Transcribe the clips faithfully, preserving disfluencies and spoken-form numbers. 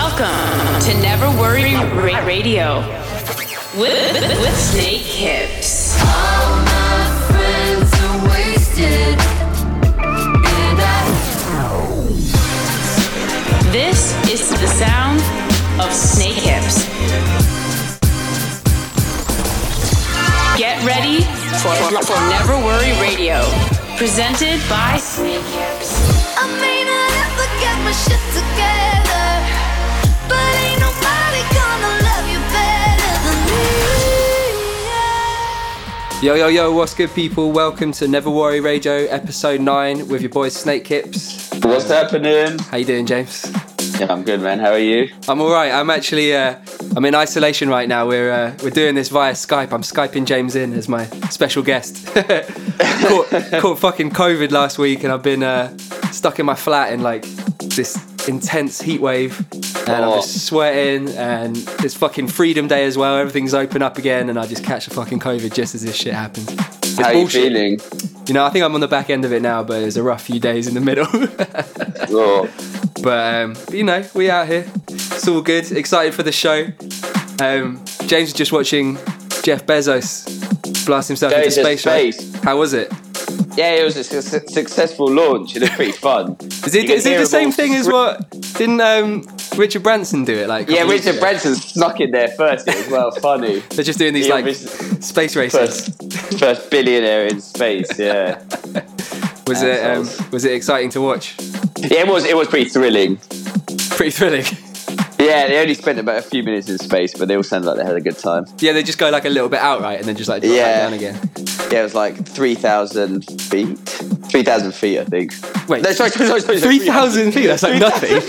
Welcome to Never Worry Radio with, with, with Snakehips. All my friends are wasted. And I... This is the sound of Snakehips. Get ready for, for Never Worry Radio, presented by Snakehips. I may not ever get my shit together, but ain't nobody gonna love you better than me. Yo, yo, yo, what's good, people? Welcome to Never Worry Radio, episode nine, with your boys Snakehips. What's happening? How you doing, James? Yeah, I'm good, man. How are you? I'm all right. I'm actually, uh, I'm in isolation right now. We're uh, we're doing this via Skype. I'm Skyping James in as my special guest. caught, caught fucking COVID last week, and I've been uh, stuck in my flat in like this intense heat wave, and oh. I'm just sweating. And it's fucking Freedom Day as well. Everything's open up again, and I just catch the fucking COVID just as this shit happens. It's How are you feeling? You know, I think I'm on the back end of it now, but it was a rough few days in the middle. oh. But, um, you know, we out here. It's all good. Excited for the show. Um, James was just watching Jeff Bezos blast himself Goes into space. space. Right? How was it? Yeah, it was a su- successful launch. It was pretty fun. is it, is it the same thing as what... Didn't um, Richard Branson do it? Like, yeah, Richard Branson snuck in there first. It was well funny. They're just doing these, yeah, like, Richard, space races. First, first billionaire in space, yeah. Was it um, was it exciting to watch? Yeah, it was. It was pretty thrilling. Pretty thrilling. Yeah, they only spent about a few minutes in space, but they all sounded like they had a good time. Yeah, they just go like a little bit out, right, and then just like drop yeah. down again. Yeah, it was like three thousand feet. Three thousand feet, I think. Wait, no, sorry, sorry, sorry, three thousand feet. That's like nothing.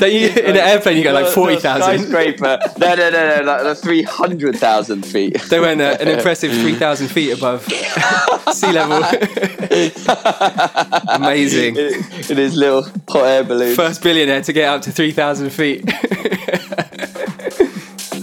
Then you, in an airplane, you go like forty thousand. Skyscraper. No, no, no, no, like three hundred thousand feet. They went uh, an impressive three thousand feet above sea level. Amazing. In his little hot air balloon. First billionaire to get up to three thousand feet.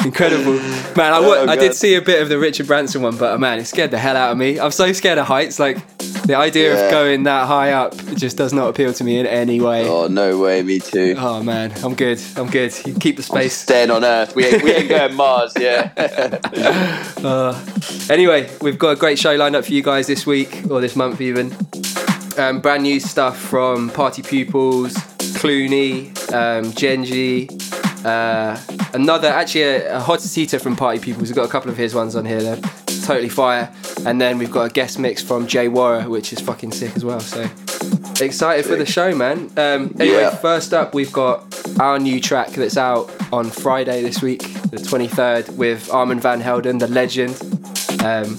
Incredible, man. I, oh, I did see a bit of the Richard Branson one, but man, it scared the hell out of me. I'm so scared of heights. Like, the idea yeah. of going that high up just does not appeal to me in any way. Oh, no way. Me too. Oh man, I'm good. I'm good. You keep the space. I'm staying on Earth. We ain't, we ain't going Mars. Yeah. uh, anyway, we've got a great show lined up for you guys this week, or this month even. Um, brand new stuff from Party Pupils, Clooney, um, Jengi. Uh, another, actually a, a hottest heater from Party Pupils. We've got a couple of his ones on here, they're totally fire. And then we've got a guest mix from Jay Worra, which is fucking sick as well. So excited sick. for the show, man. Um, anyway, yeah. First up, we've got our new track that's out on Friday this week, the twenty-third, with Armand Van Helden, the legend. Um,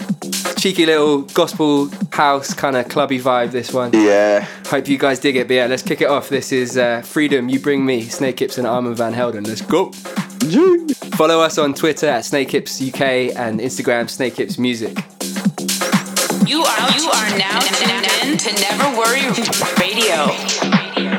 cheeky little gospel house kind of clubby vibe, this one. Yeah. Hope you guys dig it. But yeah, let's kick it off. This is uh, Freedom, You Bring Me, Snakehips and Armand Van Helden. Let's go. Follow us on Twitter at Snakehips U K and Instagram Snakehips Music. You are you are now tuned in to Never Worry Radio. Radio.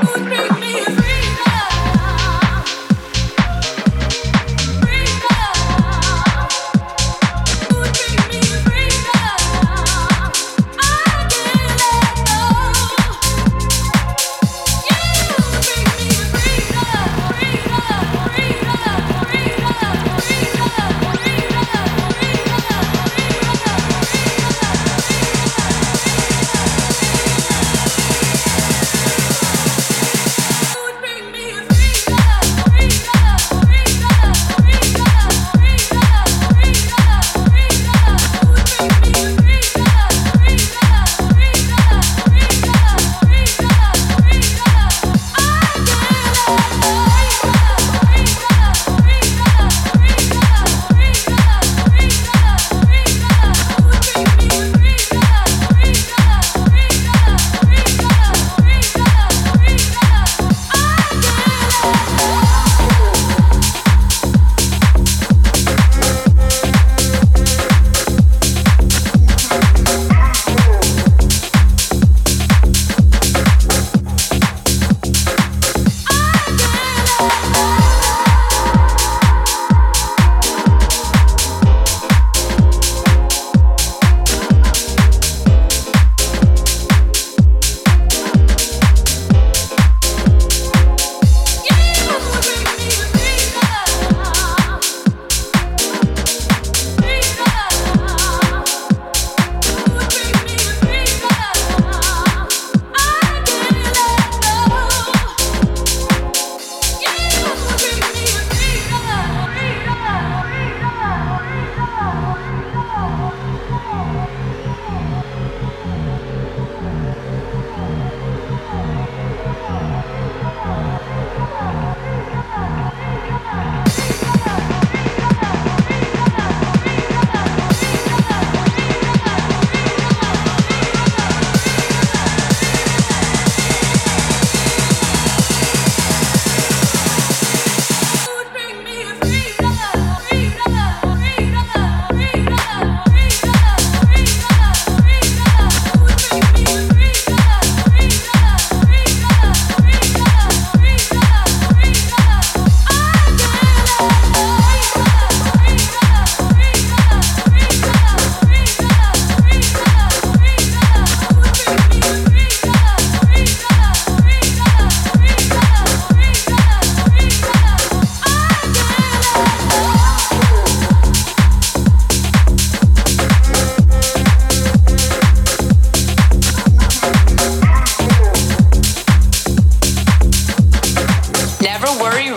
Never Worry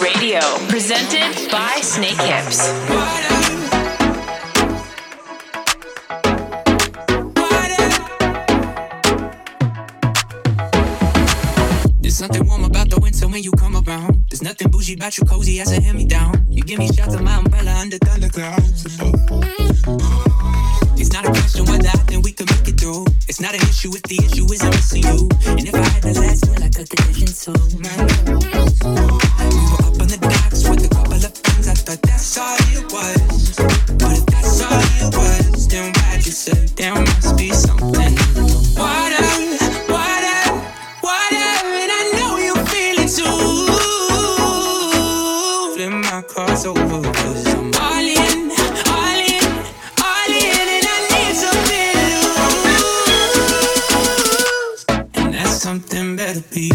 Radio, presented by Snakehips. Nothing warm about the winter when you come around. There's nothing bougie about you, cozy as a hand-me-down. You give me shots of my umbrella under thunderclouds. It's not a question whether I think we can make it through. It's not an issue if the issue is I'm missing you. And if I had the last meal, I could get it in so man. We were up on the docks with a couple of friends. I thought that's all it was. But if that's all it was, then why'd you say there must be something? Water. Cross over, 'cause I'm all in, all in, all in, and I need something to lose, and that's something better be.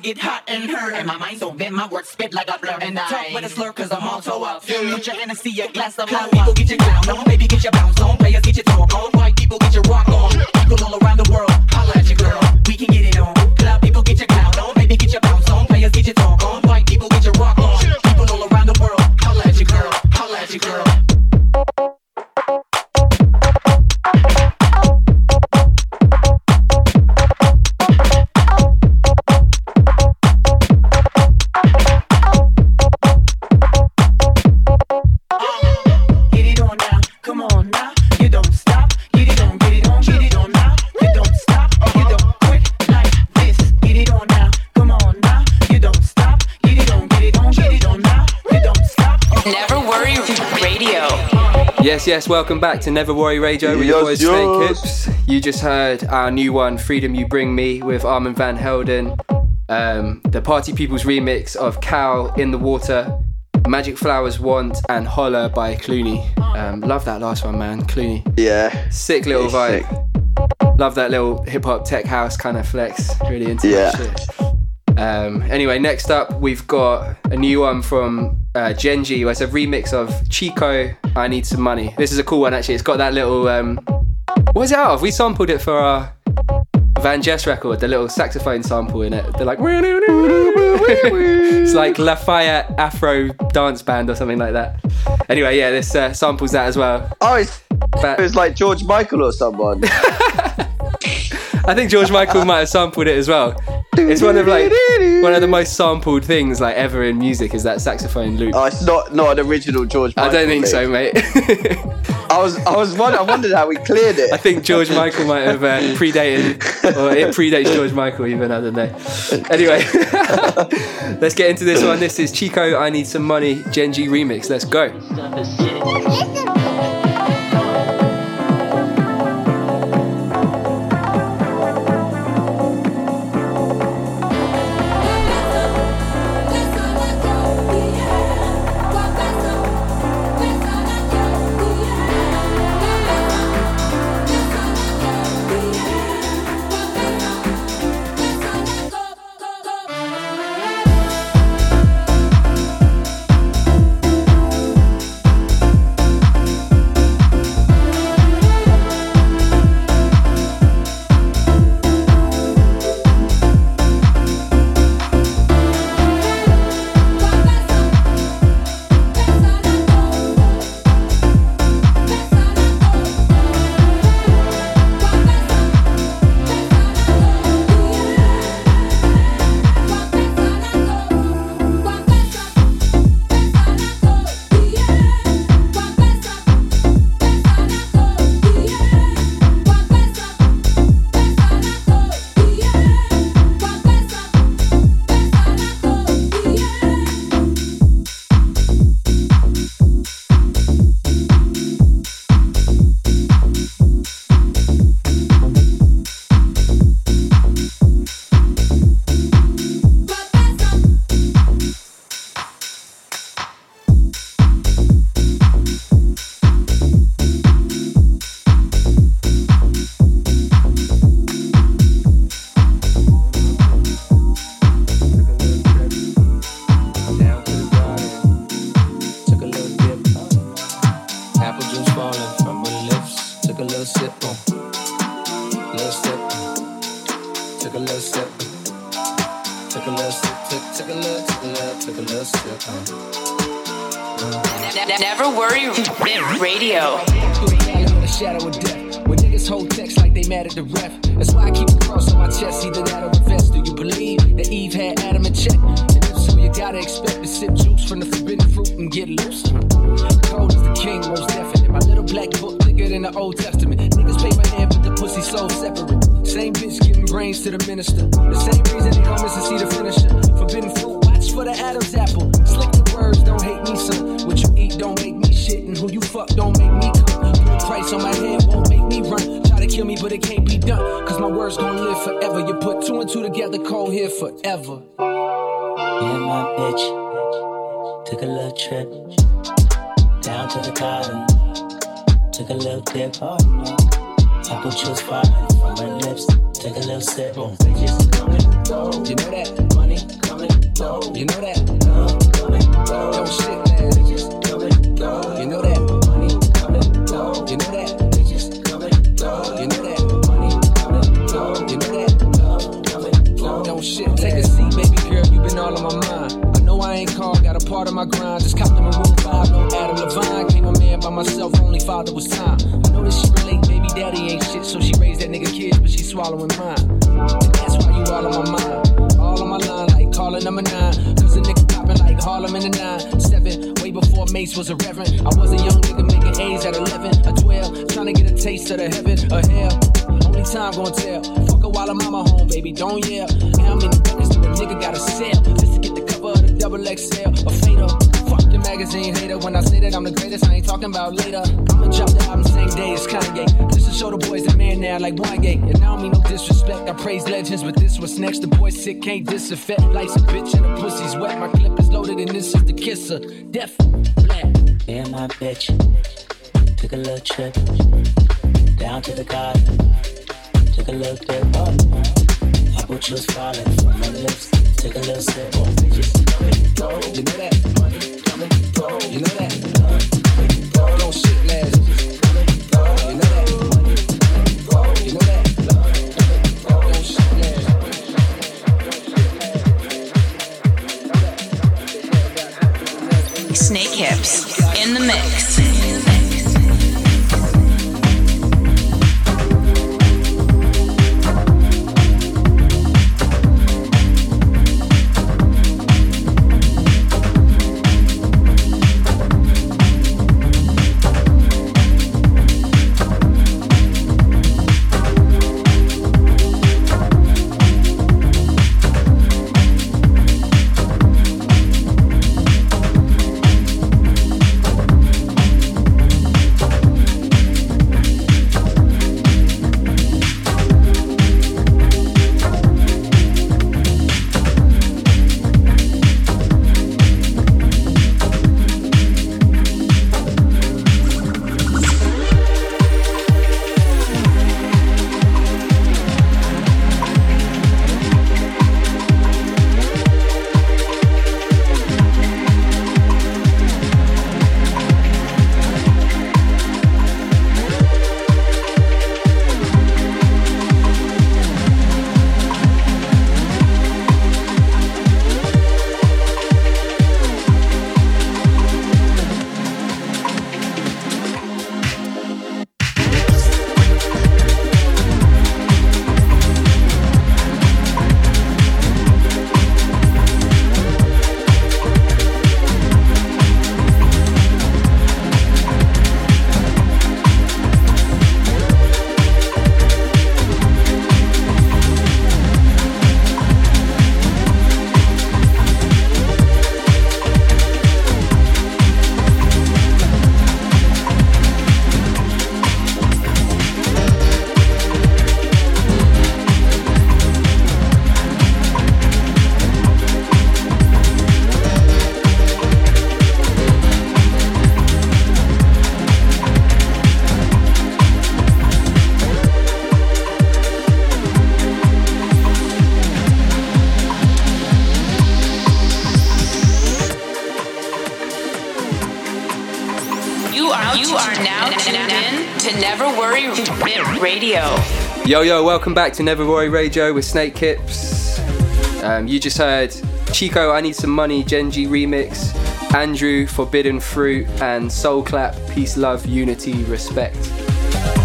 Get hot and hurt, and my mind's so bent, my words spit like a blur, and I talk with a slur, 'cause I'm all toe up. Mm. Put your hand and see a glass of hot people, get your ground on, baby, get your bounce on, players, get your talk on, white people, get your rock on, people all around the world, holla at your girl, we can get it on, club people, get your clown on, baby, get your bounce on, players, get your talk on, white people, get your rock on, people all around the world, holla at your girl, holla at your girl. Come on now, you don't stop, get it on, get it on, get it on now, you don't stop, Yes, yes, welcome back to Never Worry Radio with your boys Snakehips. You just heard our new one, Freedom You Bring Me, with Armand Van Helden. Um, the Party Pupils remix of Cow, In the Water, Magic Flowers Want, and Holler by Clooney. Um, love that last one, man. Clooney. Yeah. Sick little vibe. Sick. Love that little hip-hop tech house kind of flex. Really into yeah. that shit. Um, anyway, next up, we've got a new one from uh, Jengi. It's a remix of Chico, I Need Some Money. This is a cool one, actually. It's got that little... Um, what's it out of? We sampled it for our... Van Jess record, the little saxophone sample in it. They're like, it's like Lafayette Afro Dance Band or something like that. Anyway, yeah, this uh, samples that as well. Oh, it's, but, it's like George Michael or someone. I think George Michael might have sampled it as well. It's one of like one of the most sampled things like ever in music is that saxophone loop. Oh, it's not not an original George Michael. I don't think so, mate. I was I was wondering, I wondered how we cleared it. I think George Michael might have uh, predated, or it predates George Michael even, I don't know. Anyway, let's get into this one. This is Chico, I Need Some Money, Jengi remix. Let's go. magazine hater. When I say that I'm the greatest, I ain't talking about later. I'ma drop the album same day as Kanye. Just to show the boys that man now like Wanye. And I don't mean no disrespect, I praise legends, but this was next. The boy sick, can't disaffect. Life's a bitch and the pussy's wet. My clip is loaded and this is the kisser. Death, black. Yeah, my bitch. Took a little trip. Down to the garden. Took a little bit up. Apple juice falling from my lips. Took a little sip. Oh, bitches. Oh, you know that. Oh, you know that. Oh, don't shit last. Oh, you know that. Oh, you know that. Snakehips in the mix. Yo, yo, welcome back to Never Worry Radio with Snakehips. Um, you just heard Chico, I Need Some Money, Jengi remix, Andrew, Forbidden Fruit, and Soul Clap, Peace, Love, Unity, Respect.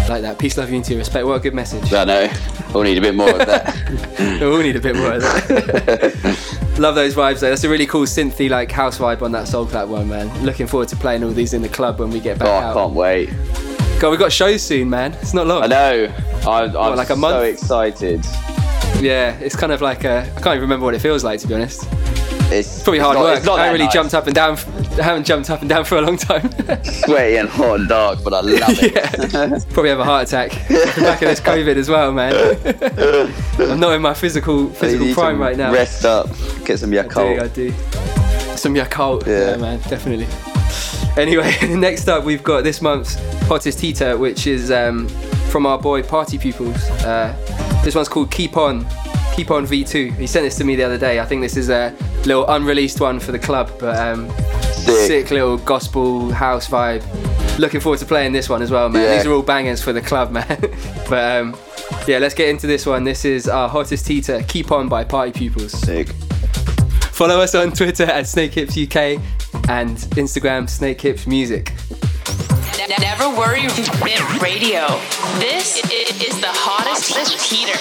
Like that, peace, love, unity, respect. What a good message. I know, we'll need a bit more of that. We'll need a bit more of that. Love those vibes though, that's a really cool synthy like house vibe on that Soul Clap one, man. Looking forward to playing all these in the club when we get back oh, out. Oh, I can't wait. God, we've got shows soon, man. It's not long. I know. I'm, I'm what, like a month? So excited. Yeah, it's kind of like a... I can't even remember what it feels like, to be honest. It's probably hard work. It's not I haven't really nice. jumped up and down. I haven't jumped up and down for a long time. Sweaty and hot and dark, but I love it. Yeah. Probably have a heart attack. Back in this COVID as well, man. I'm not in my physical physical need prime right now. Rest up. Get some Yakult. I do, I do. Some Yakult. Yeah. yeah, man, definitely. Anyway, next up we've got this month's hottest heater, which is... Um, from our boy Party Pupils. Uh, this one's called Keep On, Keep On V two. He sent this to me the other day. I think this is a little unreleased one for the club, but um, sick. sick little gospel house vibe. Looking forward to playing this one as well, man. Yeah. These are all bangers for the club, man. But um, yeah, let's get into this one. This is our hottest heater, Keep On by Party Pupils. Sick. Follow us on Twitter at Snakehips U K and Instagram Snakehips Music. Never Worry Radio. This is the hottest heater.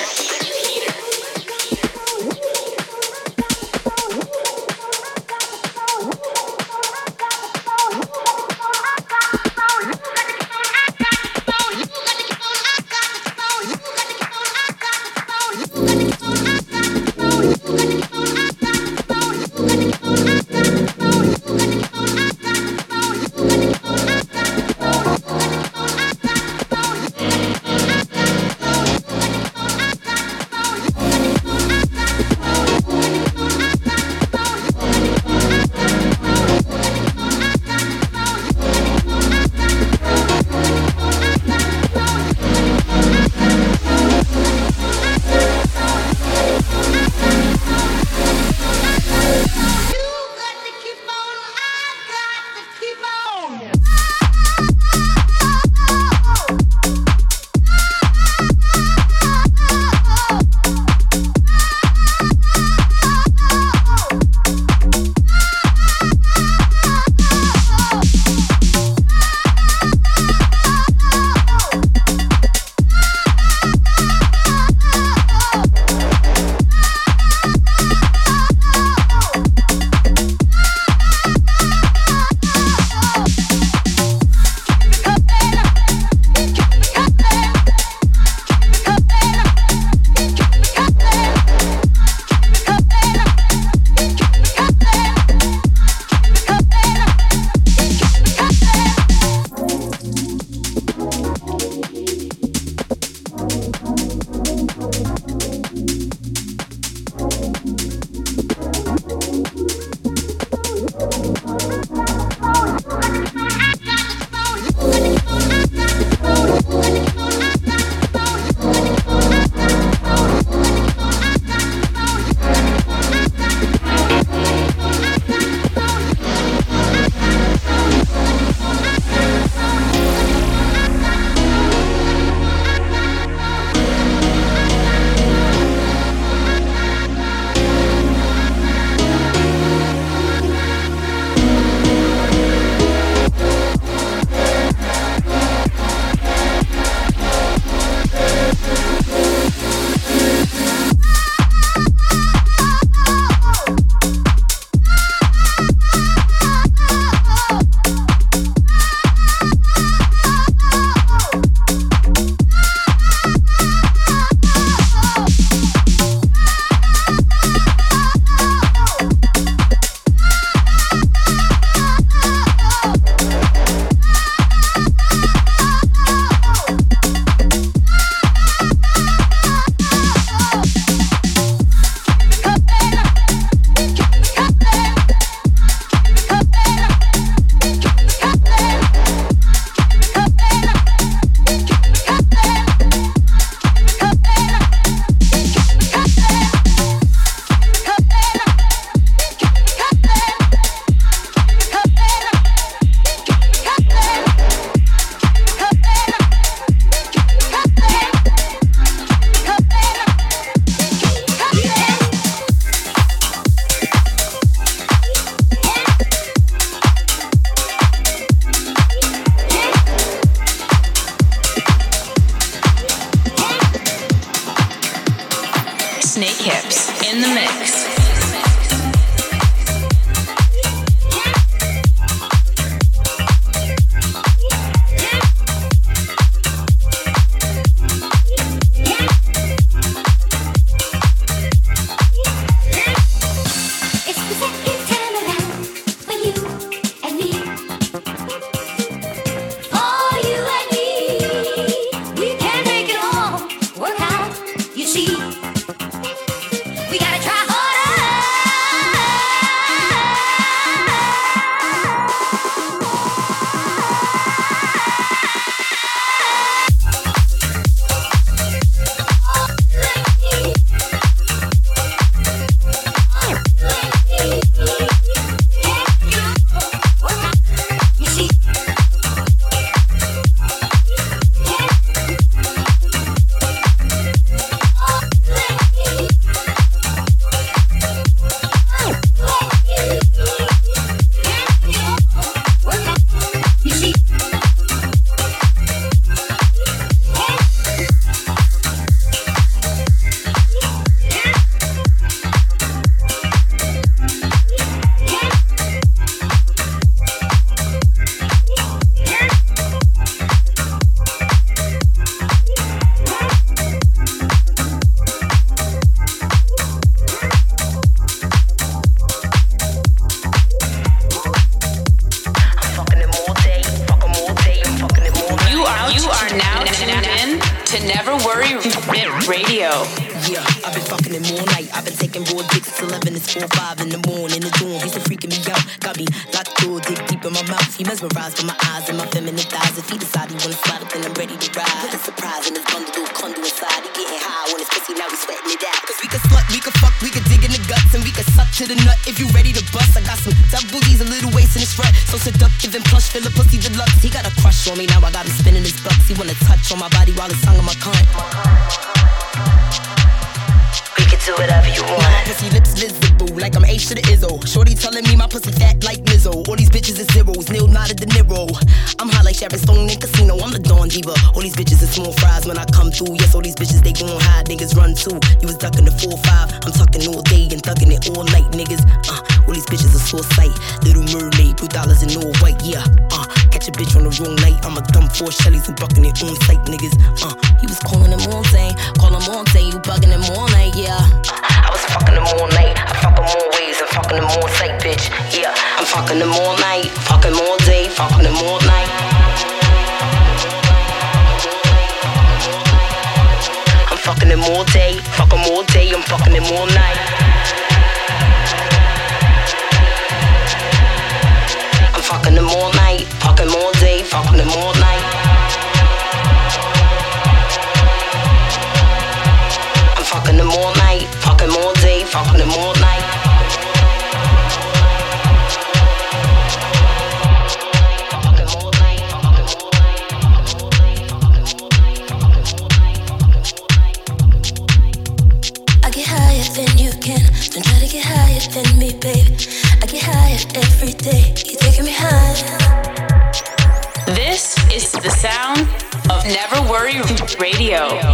Snakehips in the mix.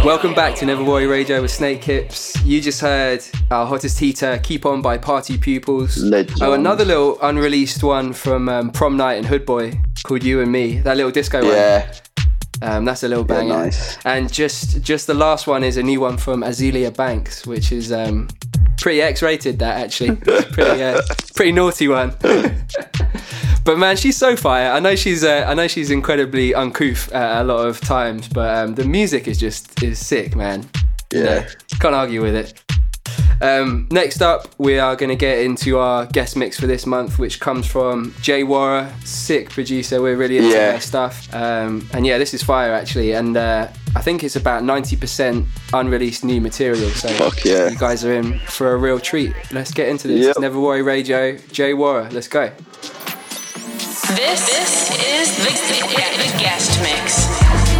Welcome back to Never Worry Radio with Snakehips. You just heard our hottest heater, Keep On by Party Pupils. Legend. Oh, another little unreleased one from um, Prom Night and Hood Boy called You and Me. That little disco yeah. one. Um, that's a little banger. Yeah, nice. And just just the last one is a new one from Azealia Banks, which is um, pretty X-rated. That actually, it's pretty uh, pretty naughty one. But man, she's so fire. I know she's uh, I know she's incredibly uncouth uh, a lot of times, but um, the music is just is sick, man. Yeah, you know, can't argue with it. Um, next up, we are going to get into our guest mix for this month, which comes from Jay Worra, sick producer. We're really into yeah. their stuff. Um, and yeah, this is fire actually. And uh, I think it's about ninety percent unreleased new material. So Fuck yeah. you guys are in for a real treat. Let's get into this. Yep. It's Never Worry Radio, Jay Worra. Let's go. This, this is the, the, the guest mix. Get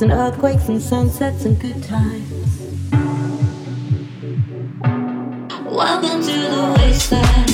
And earthquakes and sunsets and good times. Welcome to the wasteland.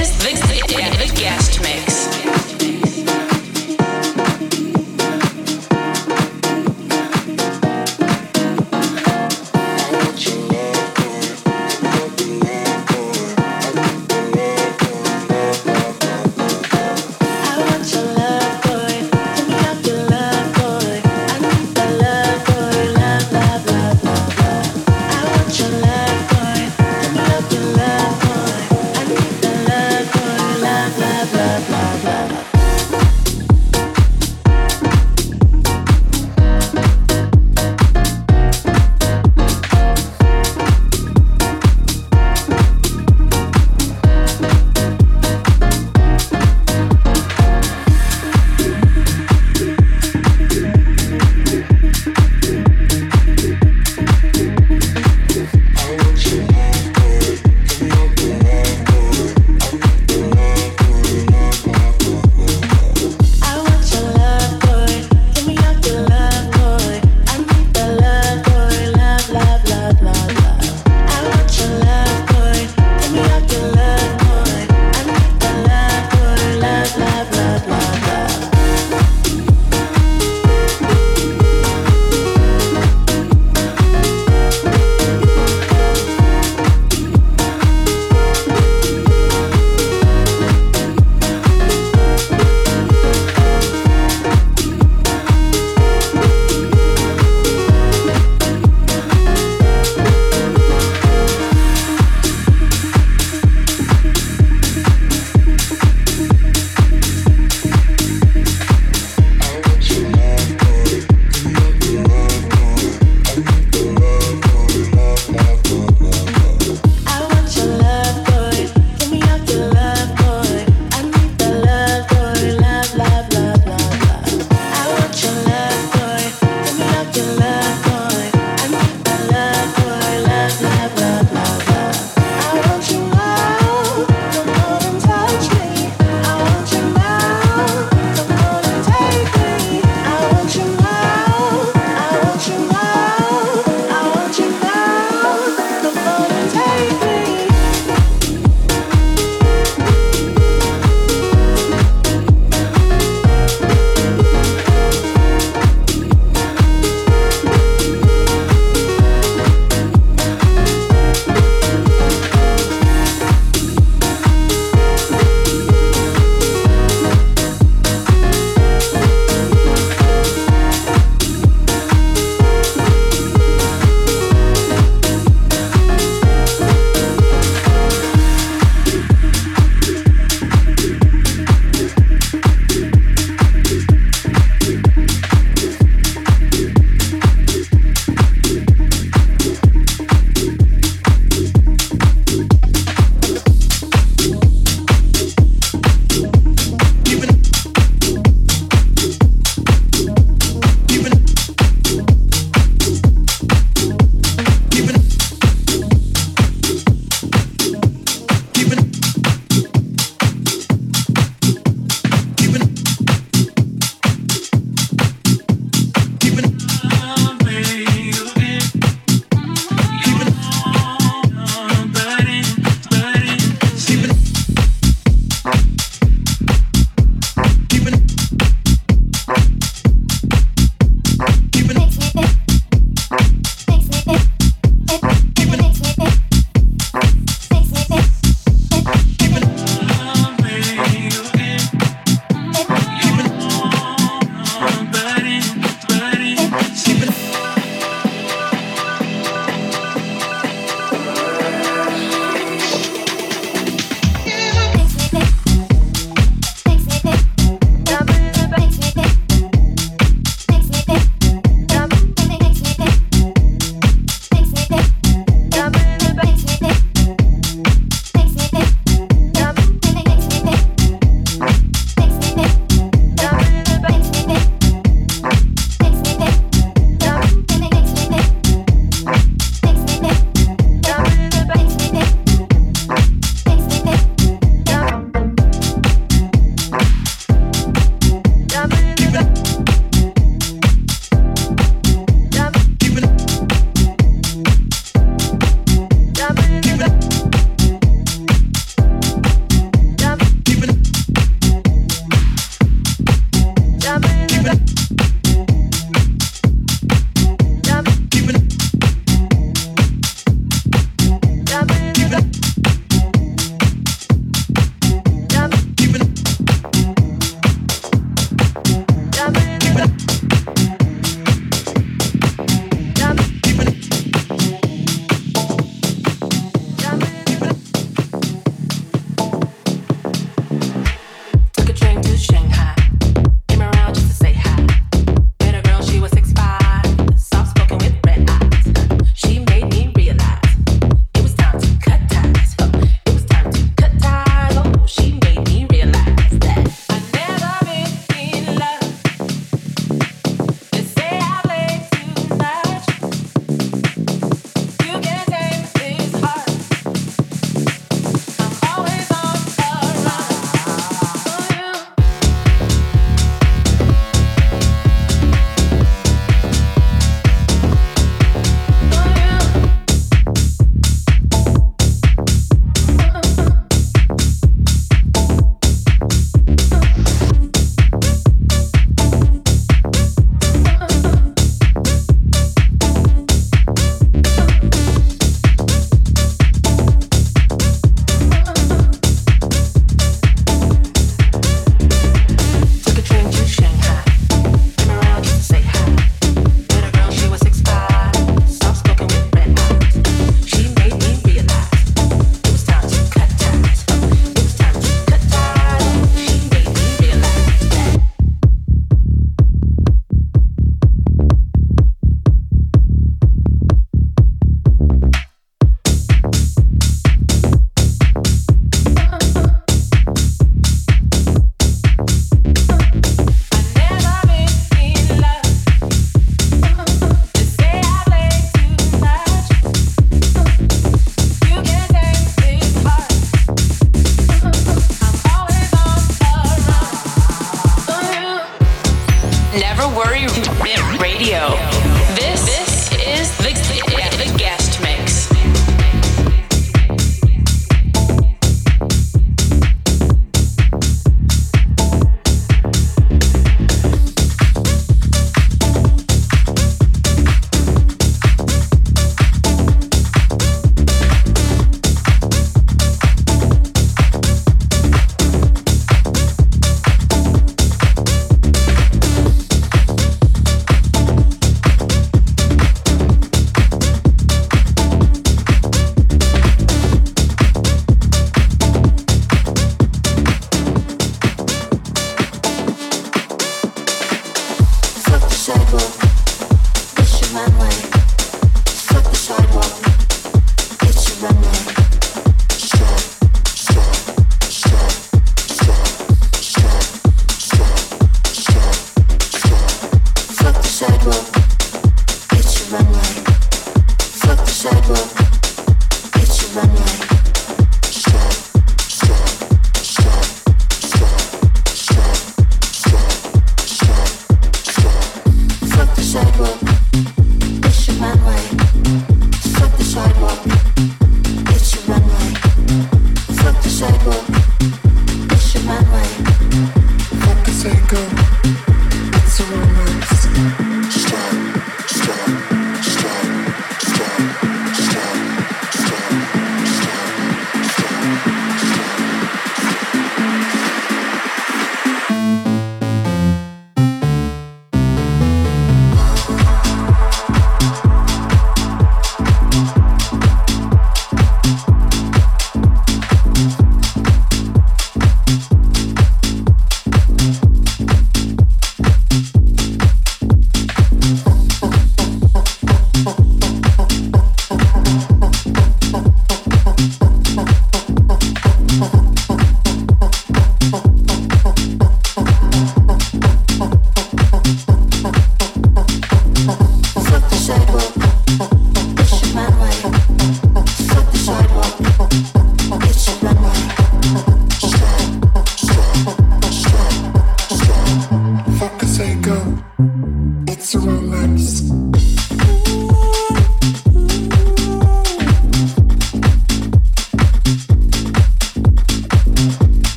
is the, the, the guest mix. Love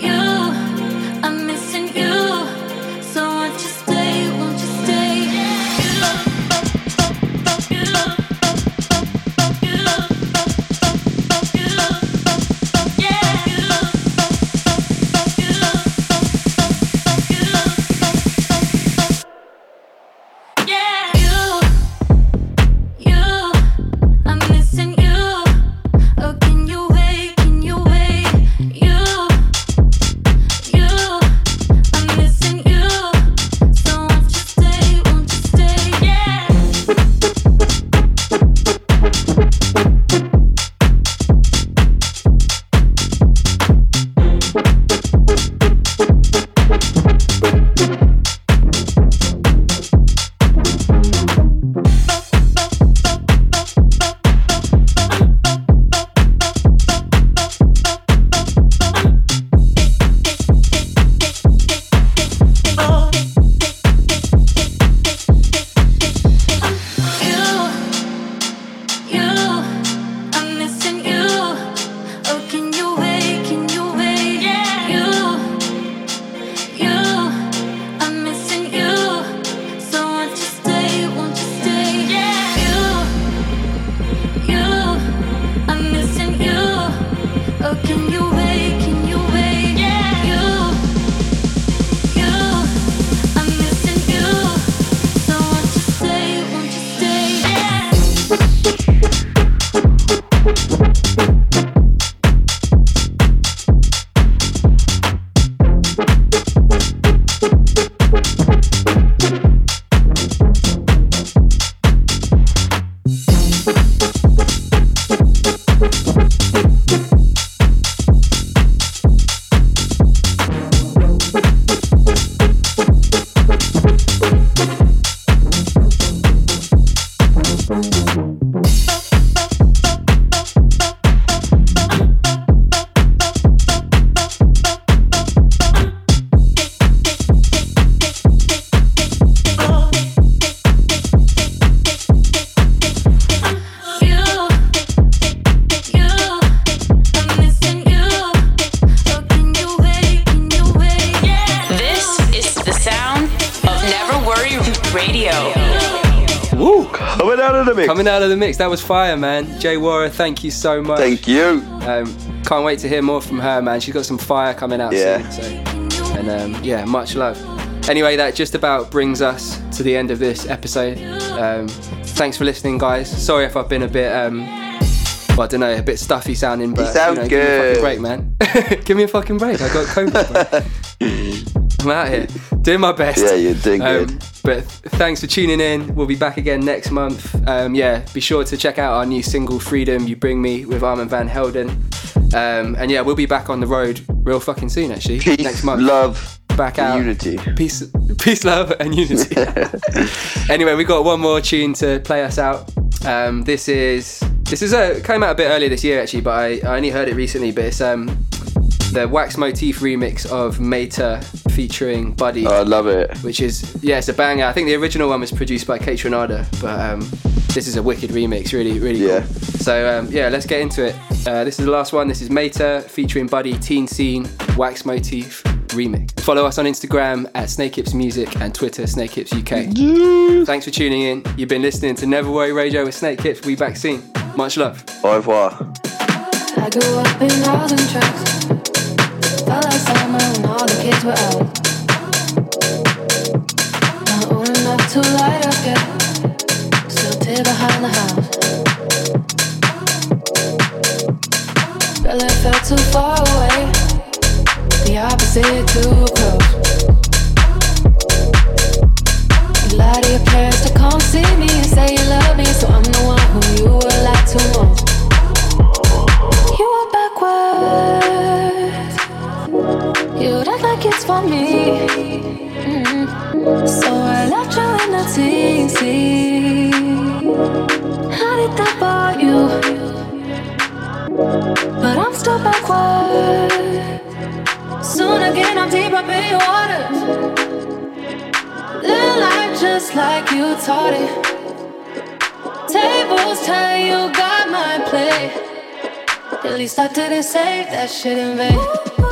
You, Coming out of the mix, that was fire, man. Jay Worra, thank you so much. Thank you. Um, can't wait to hear more from her, man. She's got some fire coming out yeah. soon. So. And um, yeah, much love. Anyway, that just about brings us to the end of this episode. Um, thanks for listening, guys. Sorry if I've been a bit, um, well, I don't know, a bit stuffy sounding, but you sound you know, good. Give me a fucking break, man. Give me a fucking break. I got COVID, bro. I'm out here doing my best. Yeah, you're doing um, good. But thanks for tuning in. We'll be back again next month. Um, yeah, be sure to check out our new single, Freedom You Bring Me, with Armand Van Helden. Um, and yeah, we'll be back on the road real fucking soon, actually. Peace, next month. Love, back out. Unity. Peace, peace, love, and unity. Anyway, we got one more tune to play us out. Um, this is this is a came out a bit earlier this year actually, but I, I only heard it recently. But it's um the Wax Motif remix of Maeta featuring Buddy. Oh, I love it. Which is, yeah, it's a banger. I think the original one was produced by Kate Renarder, but um, this is a wicked remix, really, really yeah. cool. So, um, yeah, let's get into it. Uh, this is the last one. This is Maeta featuring Buddy, Teen Scene, Wax Motif remix. Follow us on Instagram at Snakehips Music and Twitter, Snakehips U K. Yeah. Thanks for tuning in. You've been listening to Never Worry Radio with Snakehips. We'll be back soon. Much love. Au revoir. I grew up in northern trucks. Fell out summer when all the kids were out. Not old enough to light up yet. Still tear behind the house. Girl, it felt too far away. The opposite too close. You lie to your parents to come see me and say you love me, so I'm the one who you would lie to most. You are backwards. You'd act like it's for me, mm-hmm. So I left you in the T C. How did that bore you? But I'm still backwards. Soon again I'm deep up in your waters. Live life just like you taught it. Tables turn, you got my play. At least I didn't save that shit in vain.